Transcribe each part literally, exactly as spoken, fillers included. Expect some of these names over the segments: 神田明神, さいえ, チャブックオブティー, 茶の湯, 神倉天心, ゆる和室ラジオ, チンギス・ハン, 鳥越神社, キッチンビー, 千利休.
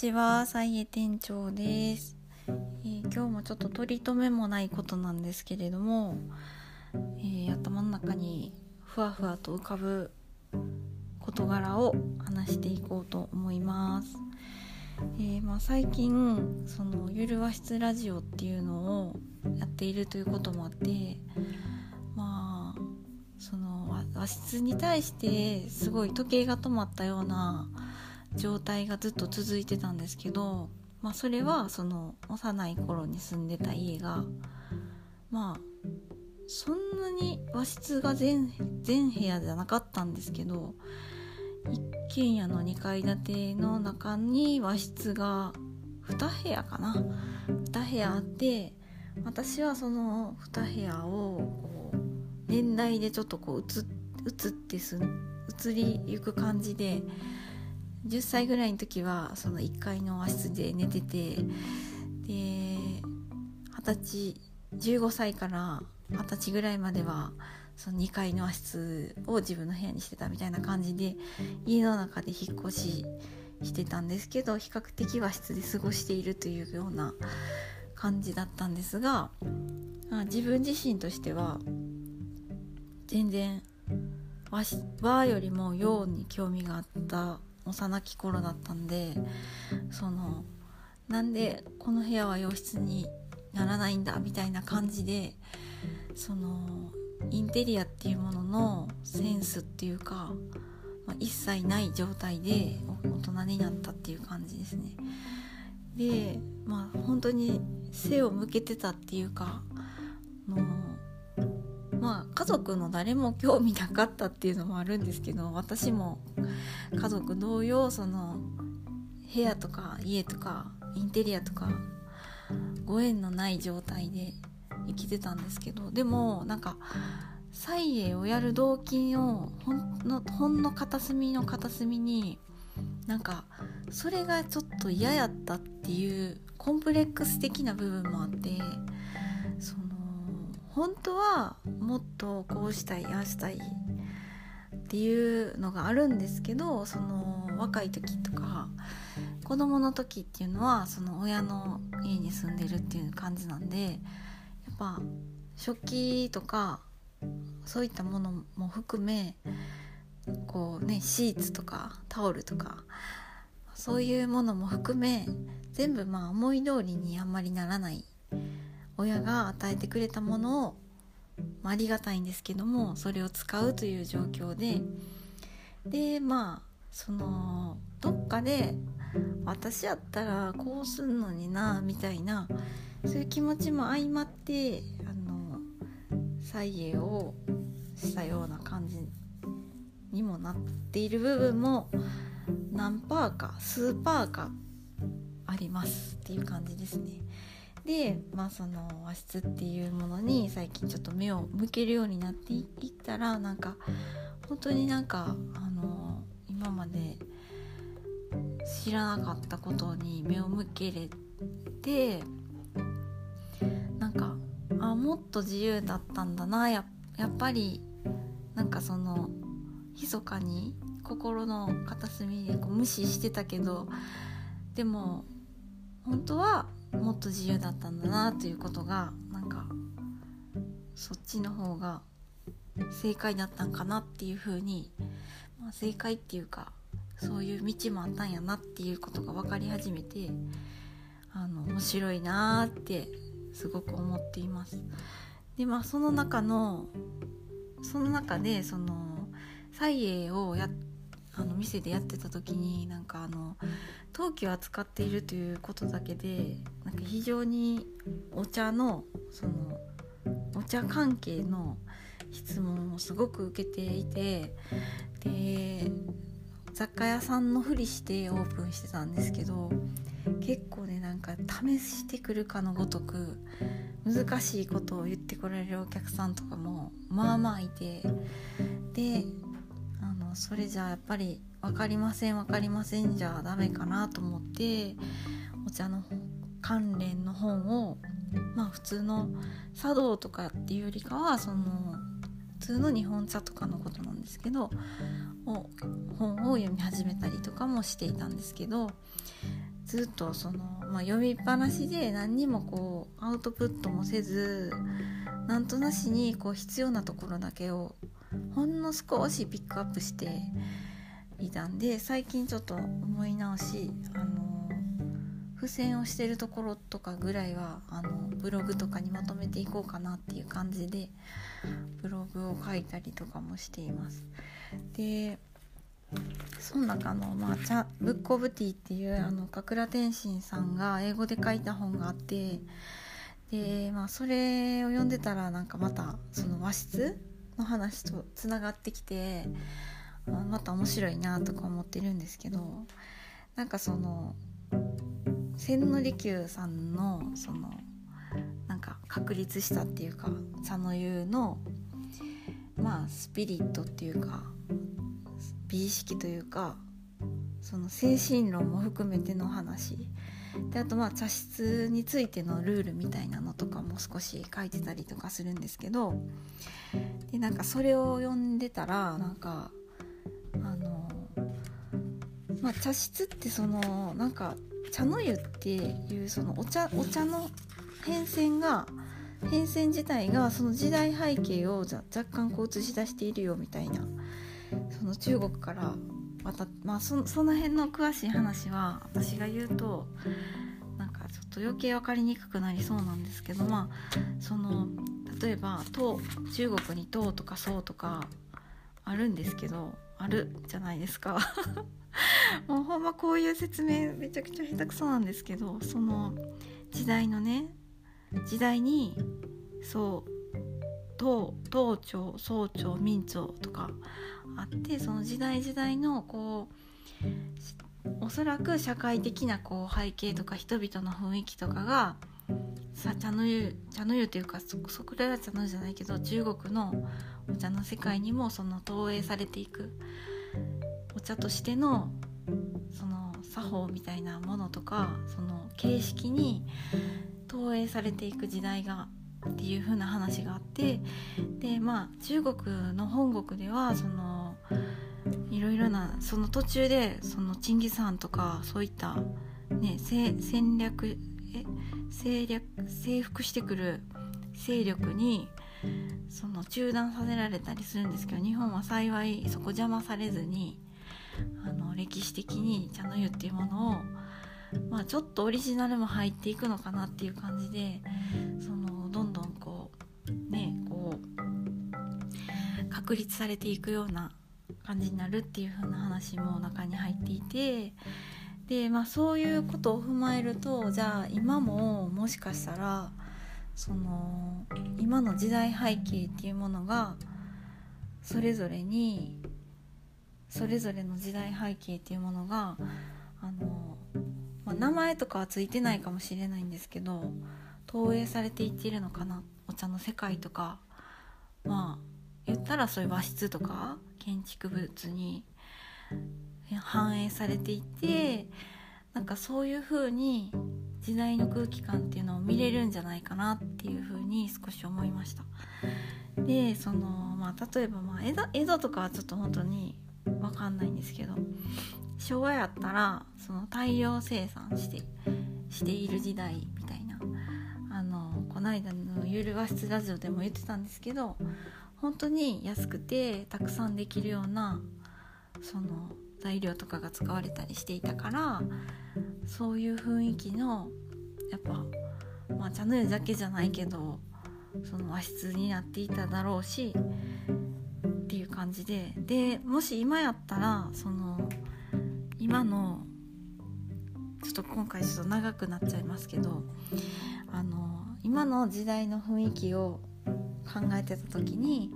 ちは、さいえ店長です、えー、今日もちょっと取り留めもないことなんですけれども、えー、頭の中にふわふわと浮かぶ事柄を話していこうと思います、えーまあ、最近そのゆる和室ラジオっていうのをやっているということもあって、まあ、その和室に対してすごい時計が止まったような状態がずっと続いてたんですけど、まあ、それはその幼い頃に住んでた家が、まあ、そんなに和室が 全, 全部屋じゃなかったんですけど、一軒家のにかい建ての中に和室がに部屋かなに部屋あって、私はそのに部屋をこう年代でちょっとこう 移, 移ってす移りゆく感じで、じゅっさいぐらいの時はそのいっかいの和室で寝てて、ではたちじゅうごさいからはたちぐらいまではそのにかいの和室を自分の部屋にしてたみたいな感じで、家の中で引っ越ししてたんですけど、比較的和室で過ごしているというような感じだったんですが、自分自身としては全然和和よりも洋に興味があった幼き頃だったんで、そのなんでこの部屋は洋室にならないんだみたいな感じで、そのインテリアっていうもののセンスっていうか、まあ、一切ない状態で大人になったっていう感じですね。で、まあ、本当に背を向けてたっていうか、のまあ、家族の誰も興味なかったっていうのもあるんですけど、私も家族同様その部屋とか家とかインテリアとかご縁のない状態で生きてたんですけど、でもなんか菜園をやる動機をほんの、ほんの片隅の片隅になんかそれがちょっと嫌やったっていうコンプレックス的な部分もあって、その本当はもっとこうしたいああしたいっていうのがあるんですけど、その若い時とか子供の時っていうのはその親の家に住んでるっていう感じなんで、やっぱ食器とかそういったものも含めこうね、シーツとかタオルとかそういうものも含め全部まあ思い通りにあんまりならない、親が与えてくれたものを、まあ、ありがたいんですけどもそれを使うという状況で、でまあそのどっかで私やったらこうすんのになみたいな、そういう気持ちも相まってあの再現をしたような感じにもなっている部分も何パーか数パーかありますっていう感じですね。で、まあ、その和室っていうものに最近ちょっと目を向けるようになっていったら、なんか本当になんかあの今まで知らなかったことに目を向けれて、なんかあもっと自由だったんだな、 や, やっぱりなんかその密かに心の片隅でこう無視してたけど、でも本当はもっと自由だったんだなということが、なんかそっちの方が正解だったんかなっていう風に、まあ、正解っていうかそういう道もあったんやなっていうことが分かり始めて、あの面白いなってすごく思っています。で、まあ、その中のその中でその菜園をやっあの店でやってた時に、なんかあの陶器を扱っているということだけで、なんか非常にお茶のそのお茶関係の質問をすごく受けていて、で雑貨屋さんのふりしてオープンしてたんですけど、結構ねなんか試してくるかのごとく難しいことを言ってこられるお客さんとかもまあまあいて、でそれじゃあやっぱり分かりません分かりませんじゃダメかなと思って、お茶の関連の本を、まあ普通の茶道とかっていうよりかはその普通の日本茶とかのことなんですけど、本を読み始めたりとかもしていたんですけど、ずっとその、まあ、読みっぱなしで何にもこうアウトプットもせず、なんとなしにこう必要なところだけをほんの少しピックアップしていたんで、最近ちょっと思い直し、あの付箋をしてるところとかぐらいはあのブログとかにまとめていこうかなっていう感じでブログを書いたりとかもしています。で、その中の、まあ、チャブックオブティーっていうあの神倉天心さんが英語で書いた本があって、で、まあ、それを読んでたらなんかまたその和室の話とつながってきて、また面白いなとか思ってるんですけど、なんかその千利休さんのそのなんか確立したっていうか、茶の湯のまあスピリットっていうか美意識というか、その精神論も含めての話で、あとまあ茶室についてのルールみたいなのとかも少し書いてたりとかするんですけど、でなんかそれを読んでたらなんかあの、まあ、茶室ってそのなんか茶の湯っていうそのお茶、お茶の変遷が変遷自体がその時代背景を若干こう映し出しているよみたいな、その中国から渡っ、まあ、そ, その辺の詳しい話は私が言うとなんかちょっと余計分かりにくくなりそうなんですけど、まあその例えば唐、中国に唐とか宋とかあるんですけど、あるじゃないですかもうほんまこういう説明めちゃくちゃ下手くそなんですけど、その時代のね、時代にそう唐、唐朝、宋朝、明朝とかあって、その時代時代のこうおそらく社会的なこう背景とか人々の雰囲気とかがさ、茶の湯、茶の湯というか そ, そこらは茶の湯じゃないけど、中国のお茶の世界にもその投影されていく、お茶としてのその作法みたいなものとかその形式に投影されていく時代がっていう風な話があって、で、まあ、中国の本国ではそのいろいろなその途中でそのチンギス・ハンとかそういった、ね、戦略え制略征服してくる勢力にその中断させられたりするんですけど、日本は幸いそこ邪魔されずに、あの歴史的に茶の湯っていうものを、まあ、ちょっとオリジナルも入っていくのかなっていう感じで、そのどんどんこうね、こう確立されていくような感じになるっていう風な話も中に入っていて、で、まあ、そういうことを踏まえると、じゃあ今ももしかしたらその今の時代背景っていうものがそれぞれに、それぞれの時代背景っていうものがあの、まあ、名前とかはついてないかもしれないんですけど投影されていっているのかな、お茶の世界とか、まあ言ったらそういう和室とか建築物に反映されていて、なんかそういう風に時代の空気感っていうのを見れるんじゃないかなっていう風に少し思いました。で、その、まあ、例えば、まあ、江戸、江戸とかはちょっと本当に分かんないんですけど、昭和やったらその大量生産して、している時代みたいな、あのこの間のゆる和室ラジオでも言ってたんですけど、本当に安くてたくさんできるようなその材料とかが使われたりしていたから、そういう雰囲気のやっぱ、まあ、茶の湯だけじゃないけどその和室になっていただろうしっていう感じで、でもし今やったらその今のちょっと今回ちょっと長くなっちゃいますけど、あの今の時代の雰囲気を考えてた時に、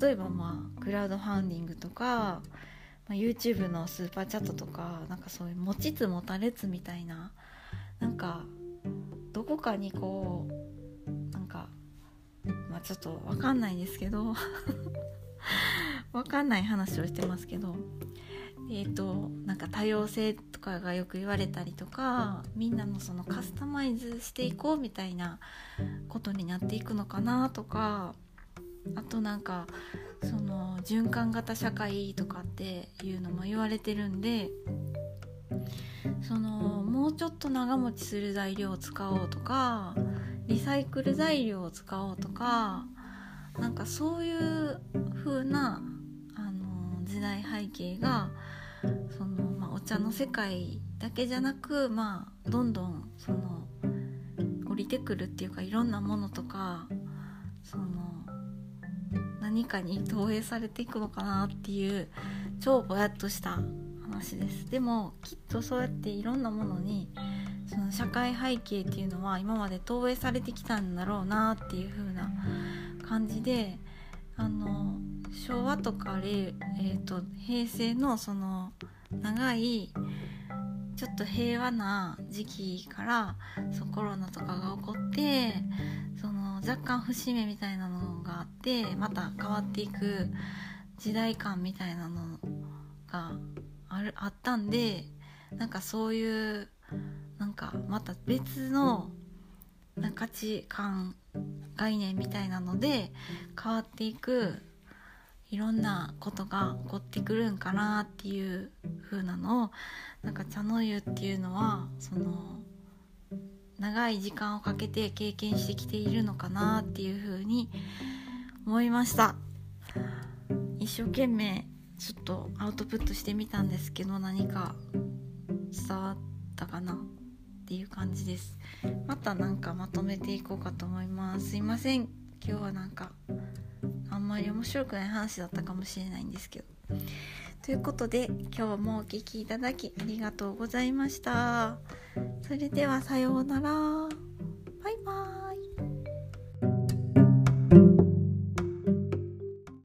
例えば、まあ、クラウドファンディングとか、まあ、YouTube のスーパーチャットとか、なんかそういう持ちつ持たれつみたいな、なんかどこかにこうなんか、まあ、ちょっと分かんないですけど分かんない話をしてますけど、えーと、なんか多様性とかがよく言われたりとか、みんなのそのカスタマイズしていこうみたいなことになっていくのかなとか、あとなんかその循環型社会とかっていうのも言われてるんで、そのもうもうちょっと長持ちする材料を使おうとか、リサイクル材料を使おうとか、なんかそういう風なあの時代背景がその、まあ、お茶の世界だけじゃなく、まあ、どんどんその降りてくるっていうか、いろんなものとかその何かに投影されていくのかなっていう超ぼやっとした話です。でもきっとそうやっていろんなものにその社会背景っていうのは今まで投影されてきたんだろうなっていう風な感じで、あの昭和とか、えー、と平成のその長いちょっと平和な時期からそうコロナとかが起こって、その若干節目みたいなのがあって、また変わっていく時代感みたいなのが あ, るあったんで、なんかそういうなんかまた別の価値観概念みたいなので変わっていくいろんなことが起こってくるんかなっていう風なのを、なんか茶の湯っていうのはその長い時間をかけて経験してきているのかなっていう風に思いました。一生懸命ちょっとアウトプットしてみたんですけど、何か伝わったかなっていう感じです。またなんかまとめていこうかと思います。すいません、今日はなんかあんまり面白くない話だったかもしれないんですけど、ということで今日もお聞きいただきありがとうございました。それではさようなら。